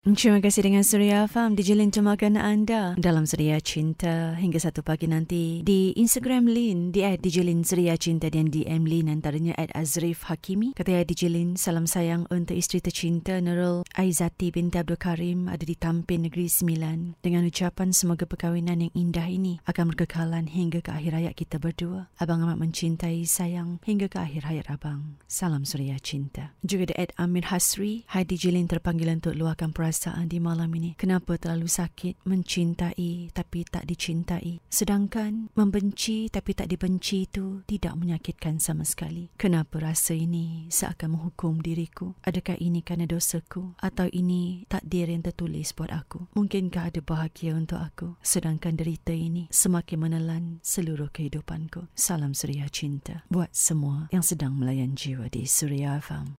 Terima kasih dengan Suria FM di jelin temakan anda dalam Syariah Cinta hingga satu pagi nanti di Instagram Lin di @dijelinSuriacinta dan DM Lin antaranya @Azrif Hakimi. Kata @dijelin, salam sayang untuk isteri tercinta Narel Aizati binti Abdul Karim ada di Tampin Negeri Sembilan dengan ucapan semoga perkahwinan yang indah ini akan berkekalan hingga ke akhir hayat kita berdua. Abang amat mencintai sayang hingga ke akhir hayat abang. Salam Syariah Cinta. Juga di @Amir Hasrie, hai dijelin terpanggil untuk luahkan perasaan di malam ini. Kenapa terlalu sakit mencintai tapi tak dicintai, sedangkan membenci tapi tak dibenci itu tidak menyakitkan sama sekali. Kenapa rasa ini seakan menghukum diriku? Adakah ini kerana dosaku atau ini takdir yang tertulis buat aku? Mungkinkah ada bahagia untuk aku, sedangkan derita ini semakin menelan seluruh kehidupanku? Salam Syariah Cinta buat semua yang sedang melayan jiwa di Suria FM.